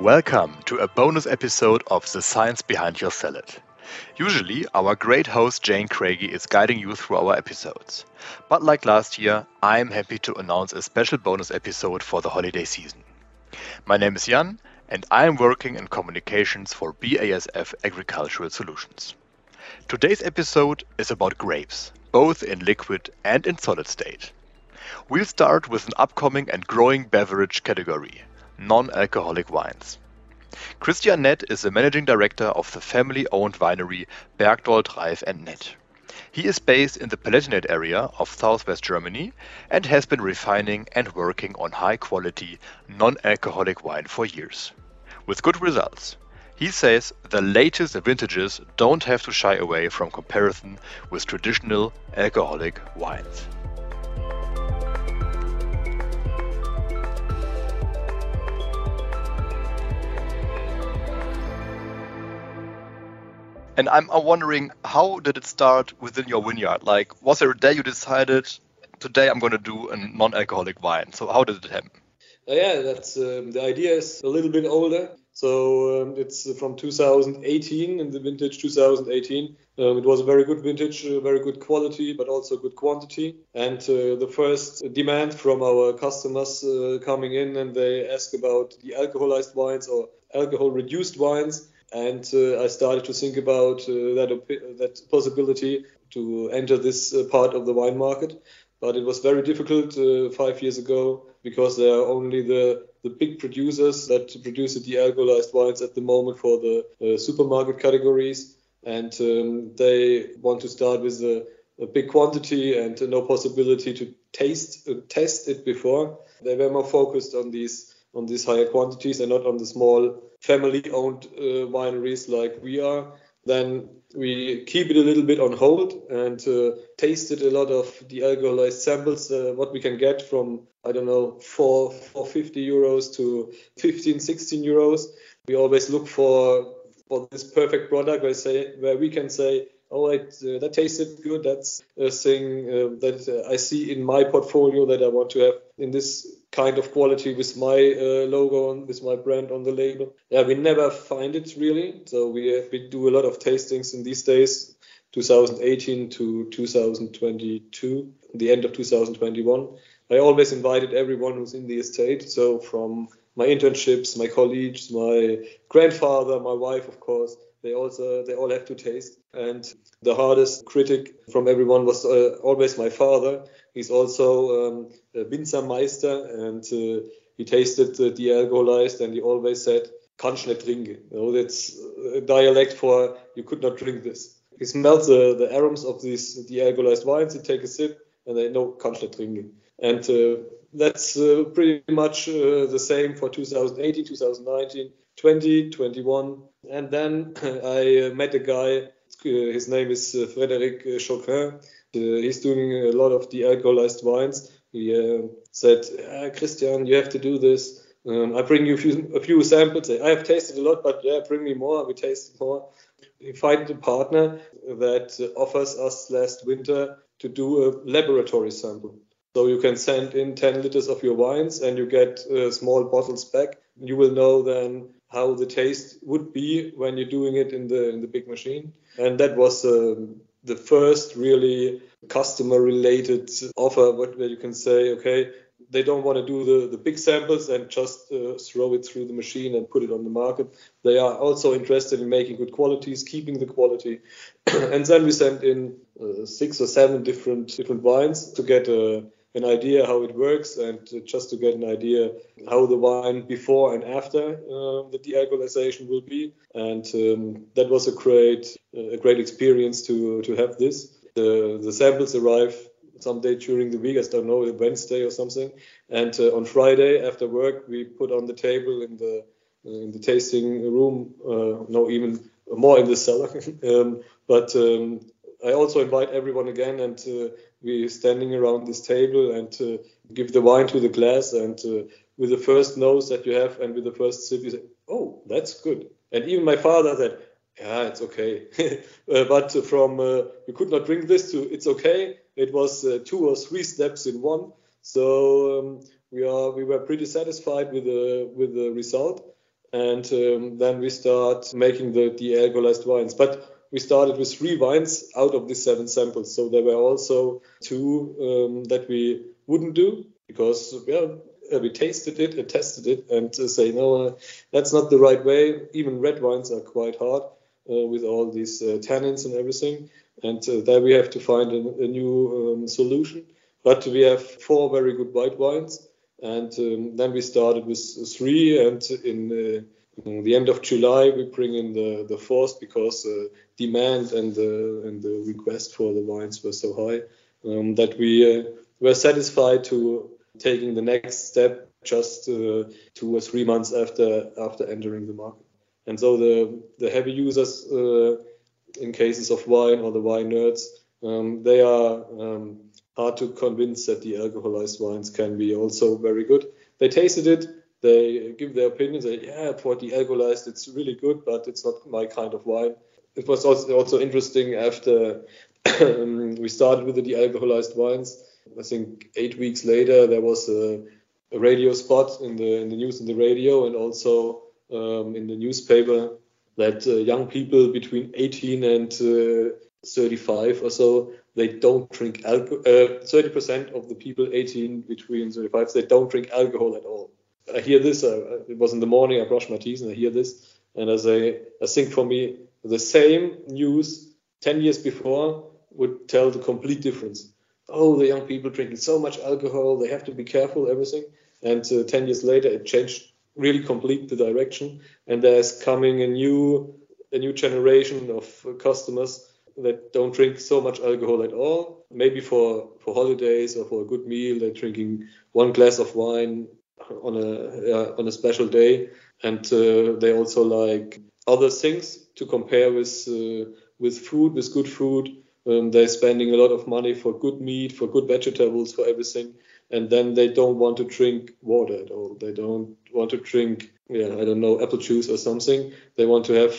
Welcome to a bonus episode of The Science Behind Your Salad. Usually, our great host Jane Craigie is guiding you through our episodes. But like last year, I'm happy to announce a special bonus episode for the holiday season. My name is Jan, and I am working in communications for BASF Agricultural Solutions. Today's episode is about grapes, both in liquid and in solid state. We'll start with an upcoming and growing beverage category, non-alcoholic wines. Christian Nett is the managing director of the family-owned winery Bergdolt Reif & Nett. He is based in the Palatinate area of southwest Germany and has been refining and working on high-quality, non-alcoholic wine for years, with good results. He says the latest vintages don't have to shy away from comparison with traditional alcoholic wines. And I'm wondering, how did it start within your vineyard? Like, was there a day you decided, today I'm going to do a non-alcoholic wine? So how did it happen? Yeah, that's the idea is a little bit older. So it's from 2018, in the vintage 2018. It was a very good vintage, very good quality, but also good quantity. And the first demand from our customers coming in, and they ask about the alcoholized wines or alcohol-reduced wines. And I started to think about that possibility to enter this part of the wine market. But it was very difficult 5 years ago, because there are only the big producers that produce the alcoholized wines at the moment for the supermarket categories. And they want to start with a big quantity and no possibility to test it before. They were more focused on these higher quantities and not on the small family-owned wineries like we are. Then we keep it a little bit on hold and tasted a lot of the alcoholized samples, what we can get from, I don't know, 450 euros to 15, 16 euros. We always look for this perfect product where we can say, oh, that tasted good. That's a thing that I see in my portfolio that I want to have in this kind of quality with my logo on, with my brand on the label. Yeah, we never find it really. So we do a lot of tastings in these days, 2018 to 2022, the end of 2021. I always invited everyone who's in the estate. So from my internships, my colleagues, my grandfather, my wife, of course, they all have to taste. And the hardest critic from everyone was always my father. He's also a Winzermeister, and he tasted the alcoholized, and he always said, "Kannst nicht trinken." No, that's a dialect for "you could not drink this." He smells the aromas of the alcoholized wines. He takes a sip, and they know "Kannst nicht trinken." And that's pretty much the same for 2018, 2019, 20, 21. And then I met a guy. His name is Frederic Chocrain. He's doing a lot of the alcoholized wines. He said, "Christian, you have to do this. I bring you a few samples. I have tasted a lot, but yeah, bring me more. We taste more." We find a partner that offers us last winter to do a laboratory sample. So you can send in 10 liters of your wines and you get small bottles back. You will know then how the taste would be when you're doing it in the big machine. And that was the first really customer-related offer where you can say, okay, they don't want to do the big samples and just throw it through the machine and put it on the market. They are also interested in making good qualities, keeping the quality. And then we sent in 6 or 7 different wines to get an idea how it works, and just to get an idea how the wine before and after the de-alcoholization will be. And that was a great experience to have this. The samples arrive someday during the week, I don't know, Wednesday or something. And on Friday after work, we put on the table in the tasting room, no, even more in the cellar. But I also invite everyone again, and we're standing around this table and give the wine to the glass, and with the first nose that you have and with the first sip, you say, "Oh, that's good." And even my father said, "Yeah, it's okay." But from "you could not drink this" to "it's okay," it was 2 or 3 steps in one. So we were pretty satisfied with the result. And then we start making the de-alcoholized wines. But we started with 3 wines out of the 7 samples. So there were also 2 that we wouldn't do because we tasted it and tested it and say, no, that's not the right way. Even red wines are quite hard with all these tannins and everything. And there we have to find a new solution. But we have 4 very good white wines. And then we started with 3, and in the end of July we bring in the 4th because demand and the request for the wines were so high that we were satisfied to taking the next step just 2 or 3 months after entering the market. And so the heavy users in cases of wine or the wine nerds, they are hard to convince that the alcoholized wines can be also very good. They tasted it, they give their opinions, they for the alcoholized it's really good, but it's not my kind of wine. It was also interesting after we started with the de-alcoholized wines. I think 8 weeks later there was a radio spot in the news, in the radio, and also in the newspaper that young people between 18 and 35 or so, they don't drink alcohol. 30% of the people 18 between 35, they don't drink alcohol at all. I hear this. It was in the morning. I brush my teeth and I hear this, and I think for me the same news 10 years before would tell the complete difference. Oh, the young people drinking so much alcohol, they have to be careful, everything. And 10 years later, it changed really complete the direction. And there's coming a new generation of customers that don't drink so much alcohol at all. Maybe for holidays or for a good meal, they're drinking 1 glass of wine on a special day. And they also like other things to compare with food, with good food. They're spending a lot of money for good meat, for good vegetables, for everything. And then they don't want to drink water at all. They don't want to drink, apple juice or something. They want to have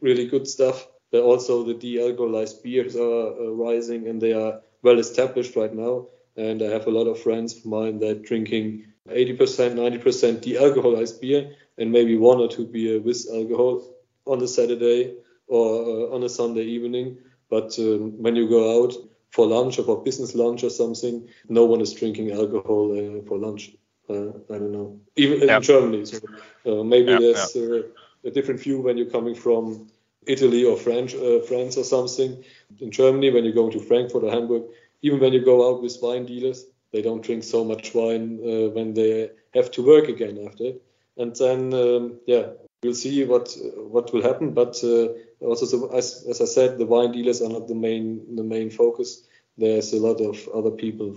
really good stuff. But also the de-alcoholized beers are rising, and they are well established right now. And I have a lot of friends of mine that are drinking 80%, 90% de-alcoholized beer and maybe 1 or 2 beer with alcohol on a Saturday or on a Sunday evening. But when you go out for lunch or for business lunch or something, no one is drinking alcohol for lunch. I don't know. Even in Germany. So maybe there's a different view when you're coming from Italy or France or something. In Germany, when you go to Frankfurt or Hamburg, even when you go out with wine dealers, they don't drink so much wine when they have to work again after it. And then, we'll see what will happen, but also, as I said, the wine dealers are not the main focus. There's a lot of other people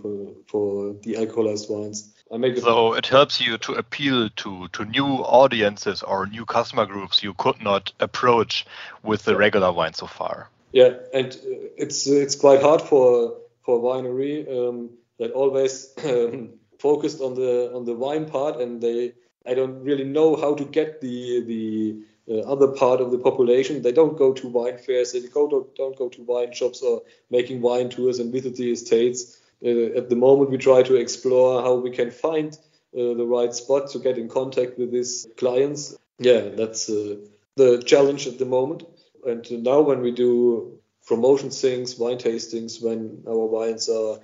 for the alcoholized wines. It helps you to appeal to new audiences or new customer groups you could not approach with the regular wine so far. Yeah, and it's quite hard for winery that always focused on the wine part, and I don't really know how to get the other part of the population. They don't go to wine fairs. They don't go to wine shops or making wine tours and visit the estates. At the moment, we try to explore how we can find the right spot to get in contact with these clients. Yeah, that's the challenge at the moment. And now when we do promotion things, wine tastings, when our wines are,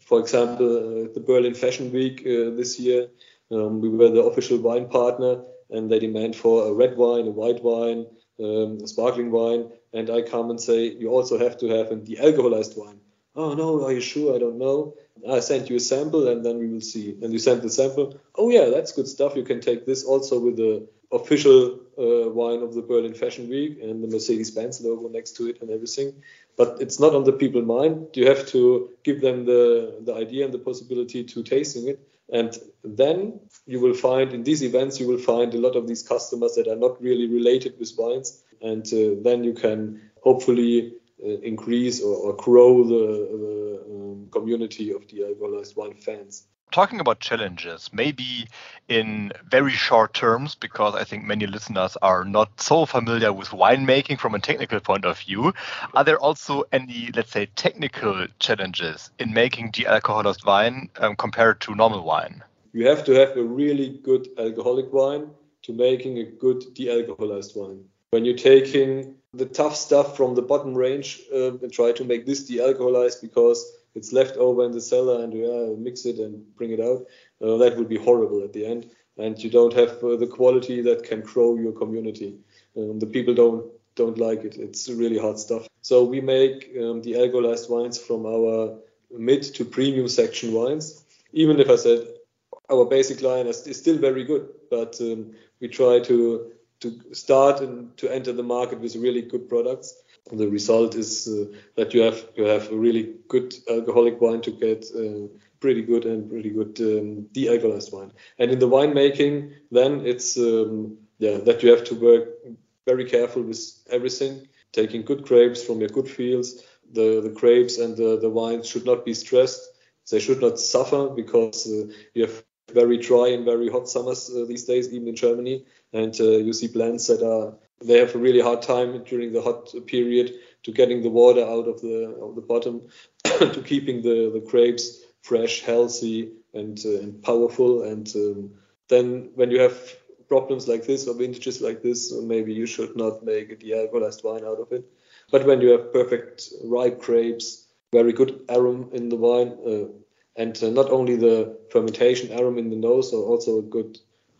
for example, the Berlin Fashion Week this year, we were the official wine partner, and they demand for a red wine, a white wine, a sparkling wine. And I come and say, you also have to have a de-alcoholized wine. Oh, no, are you sure? I don't know. I sent you a sample, and then we will see. And you sent the sample. Oh, yeah, that's good stuff. You can take this also with the official wine of the Berlin Fashion Week and the Mercedes-Benz logo next to it and everything. But it's not on the people's mind. You have to give them the idea and the possibility to tasting it. And then you will find in these events, you will find a lot of these customers that are not really related with wines. And then you can hopefully increase or grow the community of the alcoholized wine fans. Talking about challenges, maybe in very short terms, because I think many listeners are not so familiar with winemaking from a technical point of view, are there also any, let's say, technical challenges in making de-alcoholized wine compared to normal wine? You have to have a really good alcoholic wine to making a good de-alcoholized wine. When you're taking the tough stuff from the bottom range and try to make this de-alcoholized because it's left over in the cellar and you mix it and bring it out, that would be horrible at the end. And you don't have the quality that can grow your community. The people don't like it. It's really hard stuff. So we make de-alcoholized wines from our mid to premium section wines. Even if I said our basic line is still very good, but we try to start and to enter the market with really good products. And the result is that you have a really good alcoholic wine to get pretty good de-alcoholized wine. And in the winemaking, then it's that you have to work very careful with everything, taking good grapes from your good fields. The grapes and the wines should not be stressed. They should not suffer because you have very dry and very hot summers these days, even in Germany. And you see plants that they have a really hard time during the hot period to getting the water out of the bottom, to keeping the grapes fresh, healthy, and powerful. And then when you have problems like this or vintages like this, maybe you should not make a de-alcoholized wine out of it. But when you have perfect ripe grapes, very good aroma in the wine, and not only the fermentation aroma in the nose, but also a good,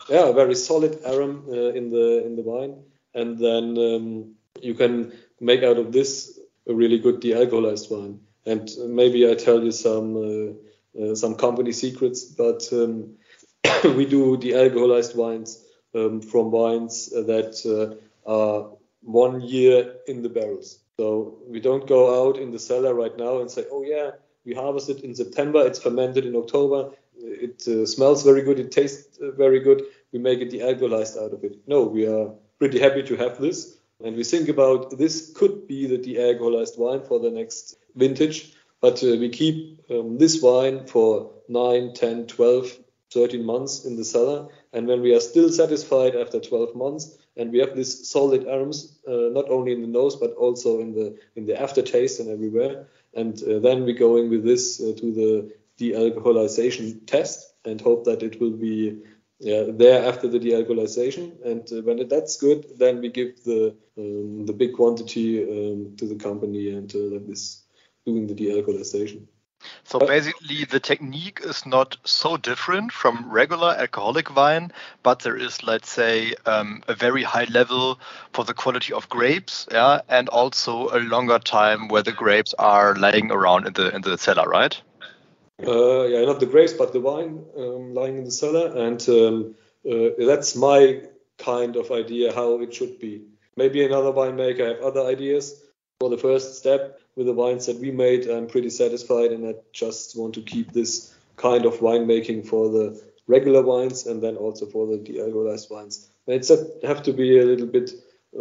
very solid aroma in the wine. And then you can make out of this a really good de-alcoholized wine. And maybe I tell you some company secrets, but we do de-alcoholized wines from wines that are 1 year in the barrels. So we don't go out in the cellar right now and say, we harvest it in September, it's fermented in October, it smells very good, it tastes very good, we make it de-alcoholized out of it. No, we are pretty happy to have this. And we think about this could be the de-alcoholized wine for the next vintage, but we keep this wine for 9, 10, 12, 13 months in the cellar. And when we are still satisfied after 12 months and we have this solid arms, not only in the nose, but also in the aftertaste and everywhere. And then we're going with this to the de-alcoholization test and hope that it will be there after the de-alcoholization, and when that's good, then we give the big quantity to the company and that is doing the de-alcoholization. So basically, the technique is not so different from regular alcoholic wine, but there is, let's say, a very high level for the quality of grapes, and also a longer time where the grapes are laying around in the cellar, right? Not the grapes, but the wine lying in the cellar. And that's my kind of idea how it should be. Maybe another winemaker have other ideas. For the first step with the wines that we made, I'm pretty satisfied, and I just want to keep this kind of winemaking for the regular wines and then also for the de-alcoholized wines. It have to be a little bit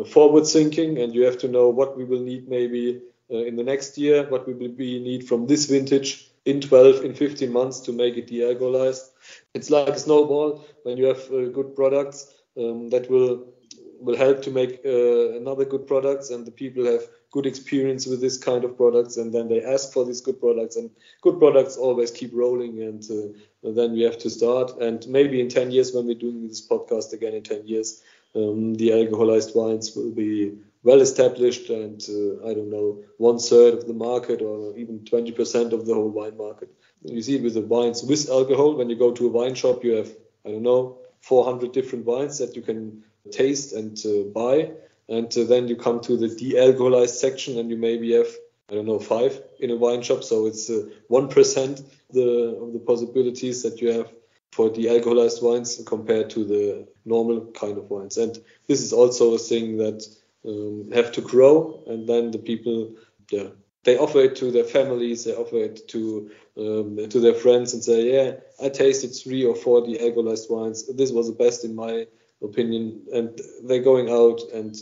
forward thinking, and you have to know what we will need maybe in the next year, what we will need from this vintage in 12, in 15 months to make it de-alcoholized. It's like a snowball. When you have good products that will help to make another good products, and the people have good experience with this kind of products, and then they ask for these good products, and good products always keep rolling, and then we have to start. And maybe in 10 years, when we're doing this podcast again in 10 years, the alcoholized wines will be well established, and I don't know, 1/3 of the market or even 20% of the whole wine market. You see it with the wines with alcohol. When you go to a wine shop, you have, 400 different wines that you can taste and buy. And then you come to the de-alcoholized section and you maybe have, 5 in a wine shop. So it's 1% of the possibilities that you have for de-alcoholized wines compared to the normal kind of wines. And this is also a thing that have to grow, and then the people, they offer it to their families, they offer it to their friends and say, I tasted 3 or 4 de-alcoholized wines. This was the best in my opinion, and they're going out and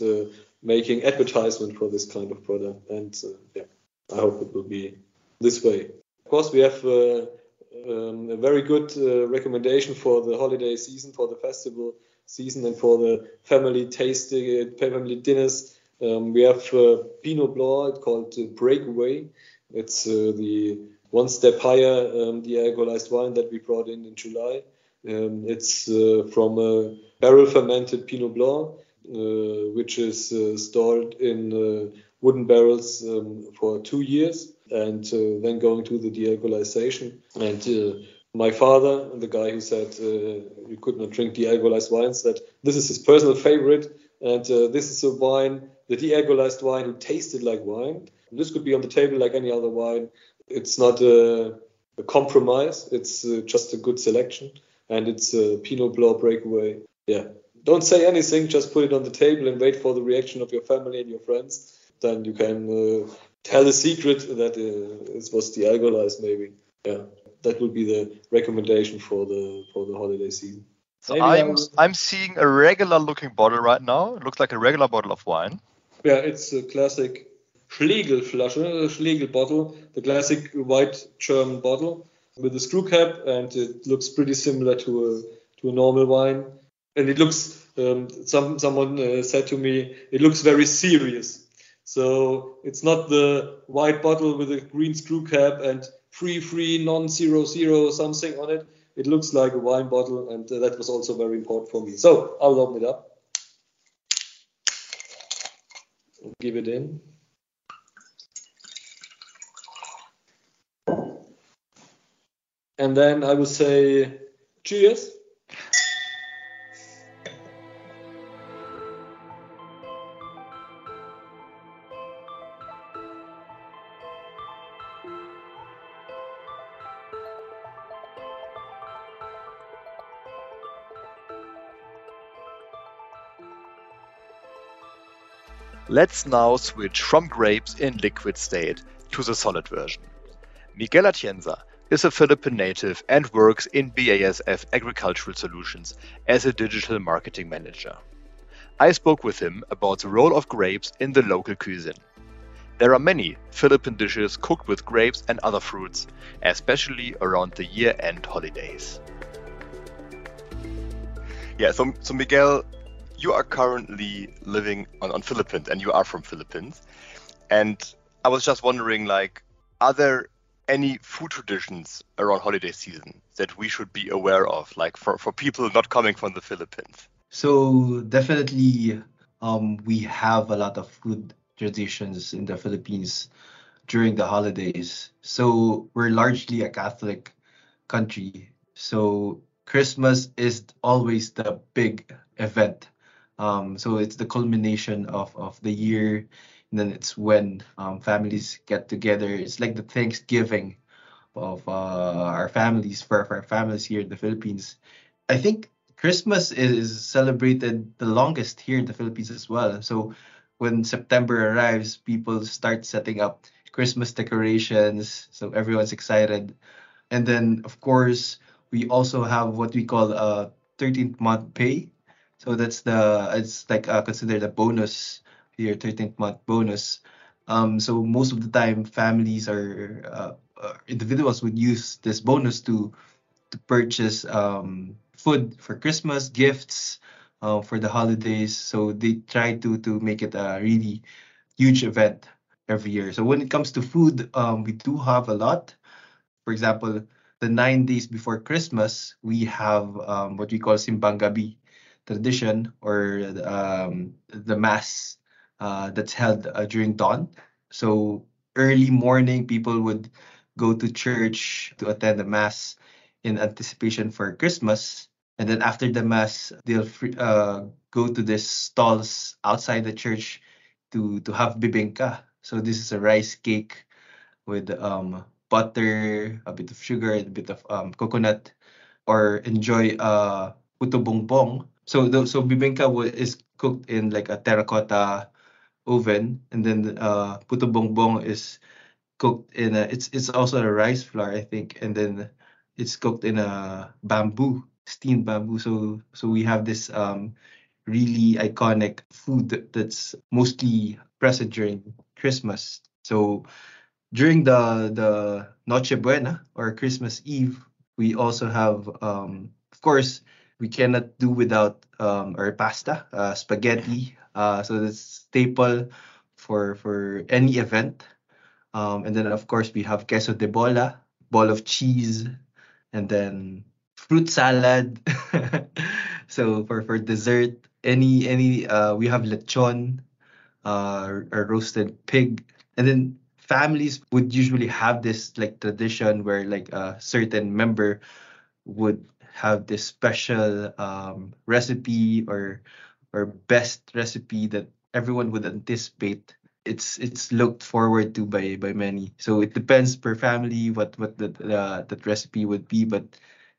making advertisement for this kind of product. And I hope it will be this way. Of course, we have a very good recommendation for the holiday season, for the festival season, and for the family tasting, family dinners. We have Pinot Blanc called Breakaway. It's the one step higher de-alcoholized wine that we brought in July. It's from a barrel fermented Pinot Blanc, which is stored in wooden barrels for 2 years, and then going to the de-alcoholization. And my father, the guy who said you could not drink de-alcoholized wines, said this is his personal favorite, and this is a wine, the de-alcoholized wine, who tasted like wine. This could be on the table like any other wine. It's not a compromise. It's just a good selection, and it's a Pinot Blanc Breakaway. Yeah, don't say anything. Just put it on the table and wait for the reaction of your family and your friends. Then you can tell the secret that it was de-alcoholized, maybe. Yeah, that would be the recommendation for the holiday season. So maybe I'm seeing a regular-looking bottle right now. It looks like a regular bottle of wine. Yeah, it's a classic Schlegelflasche, Schlegel bottle, the classic white German bottle with a screw cap, and it looks pretty similar to a normal wine. And it looks, someone said to me, it looks very serious. So it's not the white bottle with a green screw cap and free, non-zero something on it. It looks like a wine bottle, and that was also very important for me. So I'll open it up. Give it in. And then I will say, cheers. Let's now switch from grapes in liquid state to the solid version. Miguel Atienza is a Philippine native and works in BASF Agricultural Solutions as a digital marketing manager. I spoke with him about the role of grapes in the local cuisine. There are many Philippine dishes cooked with grapes and other fruits, especially around the year-end holidays. Yeah, so Miguel, you are currently living on Philippines, and you are from Philippines. And I was just wondering, like, are there any food traditions around holiday season that we should be aware of, like for people not coming from the Philippines? So definitely, we have a lot of food traditions in the Philippines during the holidays. So we're largely a Catholic country. So Christmas is always the big event. So it's the culmination of the year, and then it's when families get together. It's like the Thanksgiving of our families, for our families here in the Philippines. I think Christmas is celebrated the longest here in the Philippines as well. So when September arrives, people start setting up Christmas decorations. So everyone's excited. And then, of course, we also have what we call a 13th month pay. So it's considered a bonus, your 13th month bonus. So most of the time, families or individuals would use this bonus to purchase food for Christmas, gifts for the holidays. So they try to make it a really huge event every year. So when it comes to food, we do have a lot. For example, the 9 days before Christmas, we have what we call Simbang Gabi tradition, or the mass that's held during dawn. So early morning, people would go to church to attend the mass in anticipation for Christmas. And then after the mass, they'll go to these stalls outside the church to have bibingka. So this is a rice cake with butter, a bit of sugar, a bit of coconut, or enjoy puto bumbong. So bibingka is cooked in like a terracotta oven, and then puto bumbong is cooked in it's also a rice flour, I think, and then it's cooked in a steamed bamboo. So we have this really iconic food that's mostly present during Christmas. So during the Noche Buena, or Christmas Eve, we also have of course, we cannot do without our pasta, spaghetti. So that's staple for any event. And then, of course, we have queso de bola, ball of cheese, and then fruit salad. So for dessert, any we have lechon, or roasted pig. And then families would usually have this like tradition where like a certain member would have this special recipe or best recipe that everyone would anticipate. It's looked forward to by many. So it depends per family what that recipe would be. But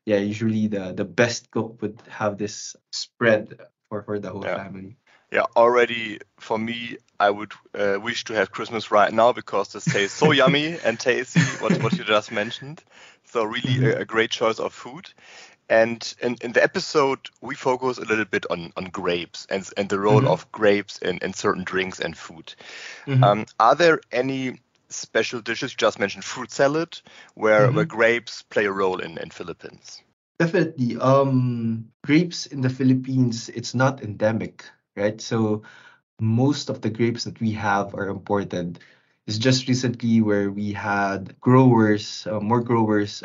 yeah, usually the best cook would have this spread for the whole family. Yeah, already for me, I would wish to have Christmas right now because this tastes so yummy and tasty, what you just mentioned. So really a great choice of food. And in the episode, we focus a little bit on grapes and the role of grapes in certain drinks and food. Mm-hmm. Are there any special dishes? You just mentioned fruit salad, where grapes play a role in Philippines. Definitely. Grapes in the Philippines, it's not endemic, right? So most of the grapes that we have are imported. It's just recently where we had more growers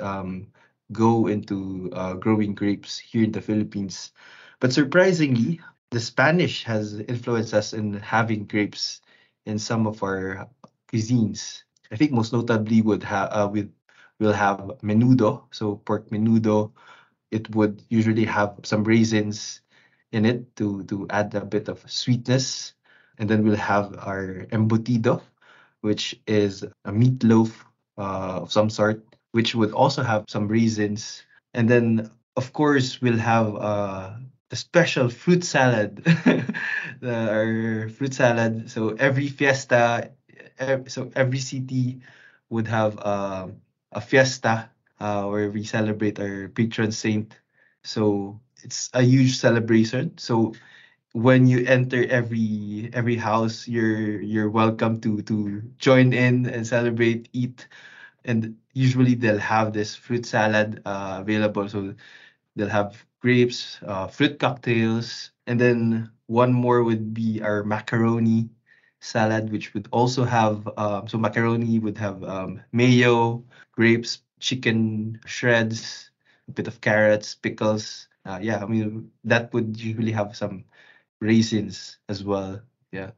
go into growing grapes here in the Philippines. But surprisingly, the Spanish has influenced us in having grapes in some of our cuisines. I think most notably we'll have menudo, so pork menudo. It would usually have some raisins in it to add a bit of sweetness. And then we'll have our embutido, which is a meatloaf of some sort, which would also have some raisins. And then, of course, we'll have a special fruit salad. Our fruit salad. So every fiesta, every city would have a fiesta where we celebrate our patron saint. So it's a huge celebration. So when you enter every house, you're welcome to join in and celebrate, eat. And usually they'll have this fruit salad available. So they'll have grapes, fruit cocktails. And then one more would be our macaroni salad, which would also have, macaroni would have mayo, grapes, chicken shreds, a bit of carrots, pickles. That would usually have some raisins as well. Yeah.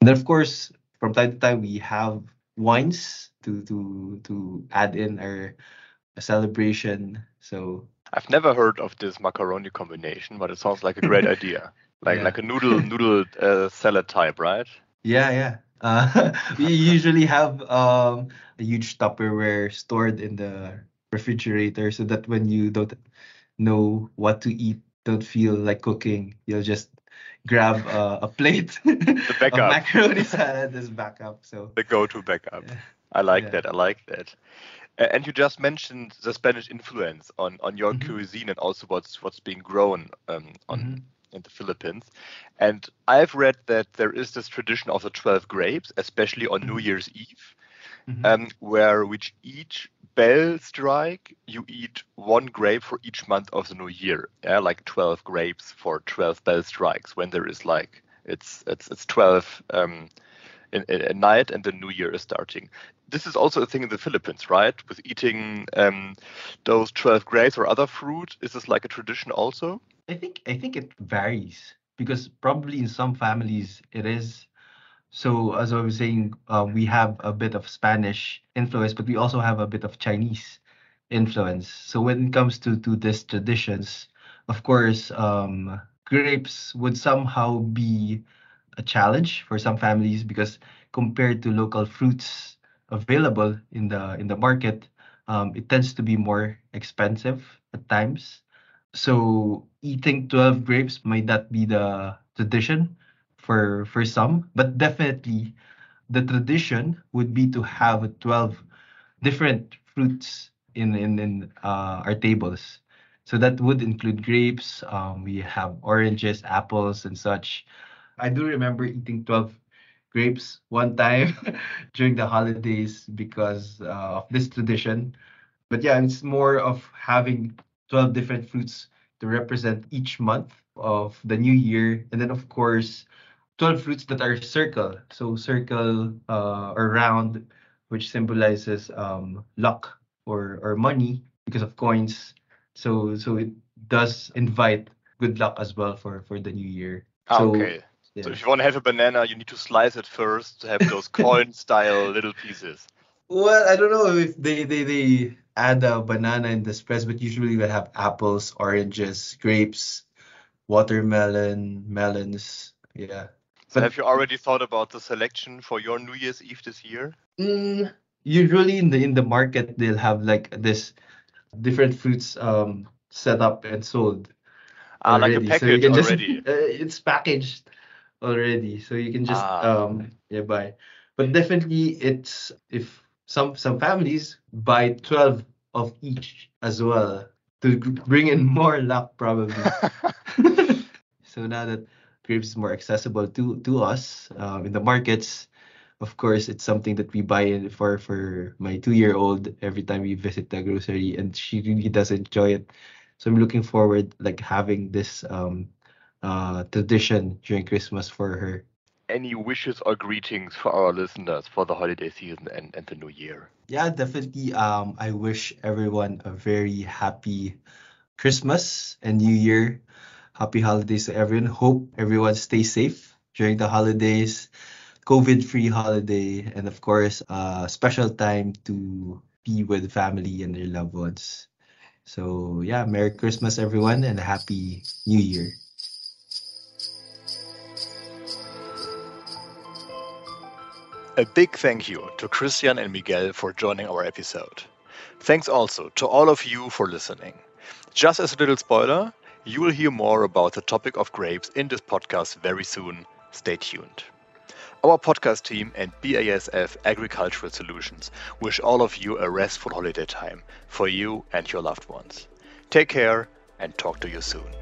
And then, of course, from time to time, we have wines to add in our celebration. So I've never heard of this macaroni combination, but it sounds like a great idea, like a noodle salad type, right? Yeah. We usually have a huge Tupperware stored in the refrigerator, so that when you don't know what to eat, don't feel like cooking, you'll just grab a plate of macaroni salad as backup. So the go-to backup. Yeah. I like that. And you just mentioned the Spanish influence on your cuisine and also what's being grown in the Philippines. And I've read that there is this tradition of the 12 grapes, especially on New Year's Eve, where which each bell strike, you eat one grape for each month of the new year. Yeah, like 12 grapes for 12 bell strikes. When there is like it's 12 a night and the new year is starting. This is also a thing in the Philippines, right? With eating those 12 grapes or other fruit, is this like a tradition also? I think it varies because probably in some families it is. So as I was saying, we have a bit of Spanish influence, but we also have a bit of Chinese influence. So when it comes to these traditions, of course, grapes would somehow be a challenge for some families because compared to local fruits available in the market, it tends to be more expensive at times. So eating 12 grapes might not be the tradition for some, but definitely the tradition would be to have 12 different fruits in our tables. So that would include grapes. We have oranges, apples, and such. I do remember eating 12 grapes one time during the holidays because of this tradition. But yeah, it's more of having 12 different fruits to represent each month of the new year. And then, of course, 12 fruits that are circle. So circle or round, which symbolizes luck or money because of coins. So it does invite good luck as well for the new year. Okay. Yeah. So if you want to have a banana, you need to slice it first to have those coin-style little pieces. Well, I don't know if they add a banana in the spreads, but usually we'll have apples, oranges, grapes, watermelon, melons. Yeah. So have you already thought about the selection for your New Year's Eve this year? Usually in the market, they'll have like this different fruits set up and sold. Like a package already. It's packaged already, so you can just buy. But definitely, it's if some families buy 12 of each as well to bring in more luck, probably. So now that grapes is more accessible to us in the markets, of course, it's something that we buy for my 2-year-old every time we visit the grocery, and she really does enjoy it. So I'm looking forward having this tradition during Christmas for her. Any wishes or greetings for our listeners for the holiday season and the new year? Yeah, definitely. I wish everyone a very happy Christmas and New Year. Happy holidays to everyone. Hope everyone stays safe during the holidays. COVID-free holiday. And of course, a special time to be with family and their loved ones. So yeah, Merry Christmas, everyone, and a Happy New Year. A big thank you to Christian and Miguel for joining our episode. Thanks also to all of you for listening. Just as a little spoiler, you will hear more about the topic of grapes in this podcast very soon. Stay tuned. Our podcast team and BASF Agricultural Solutions wish all of you a restful holiday time for you and your loved ones. Take care and talk to you soon.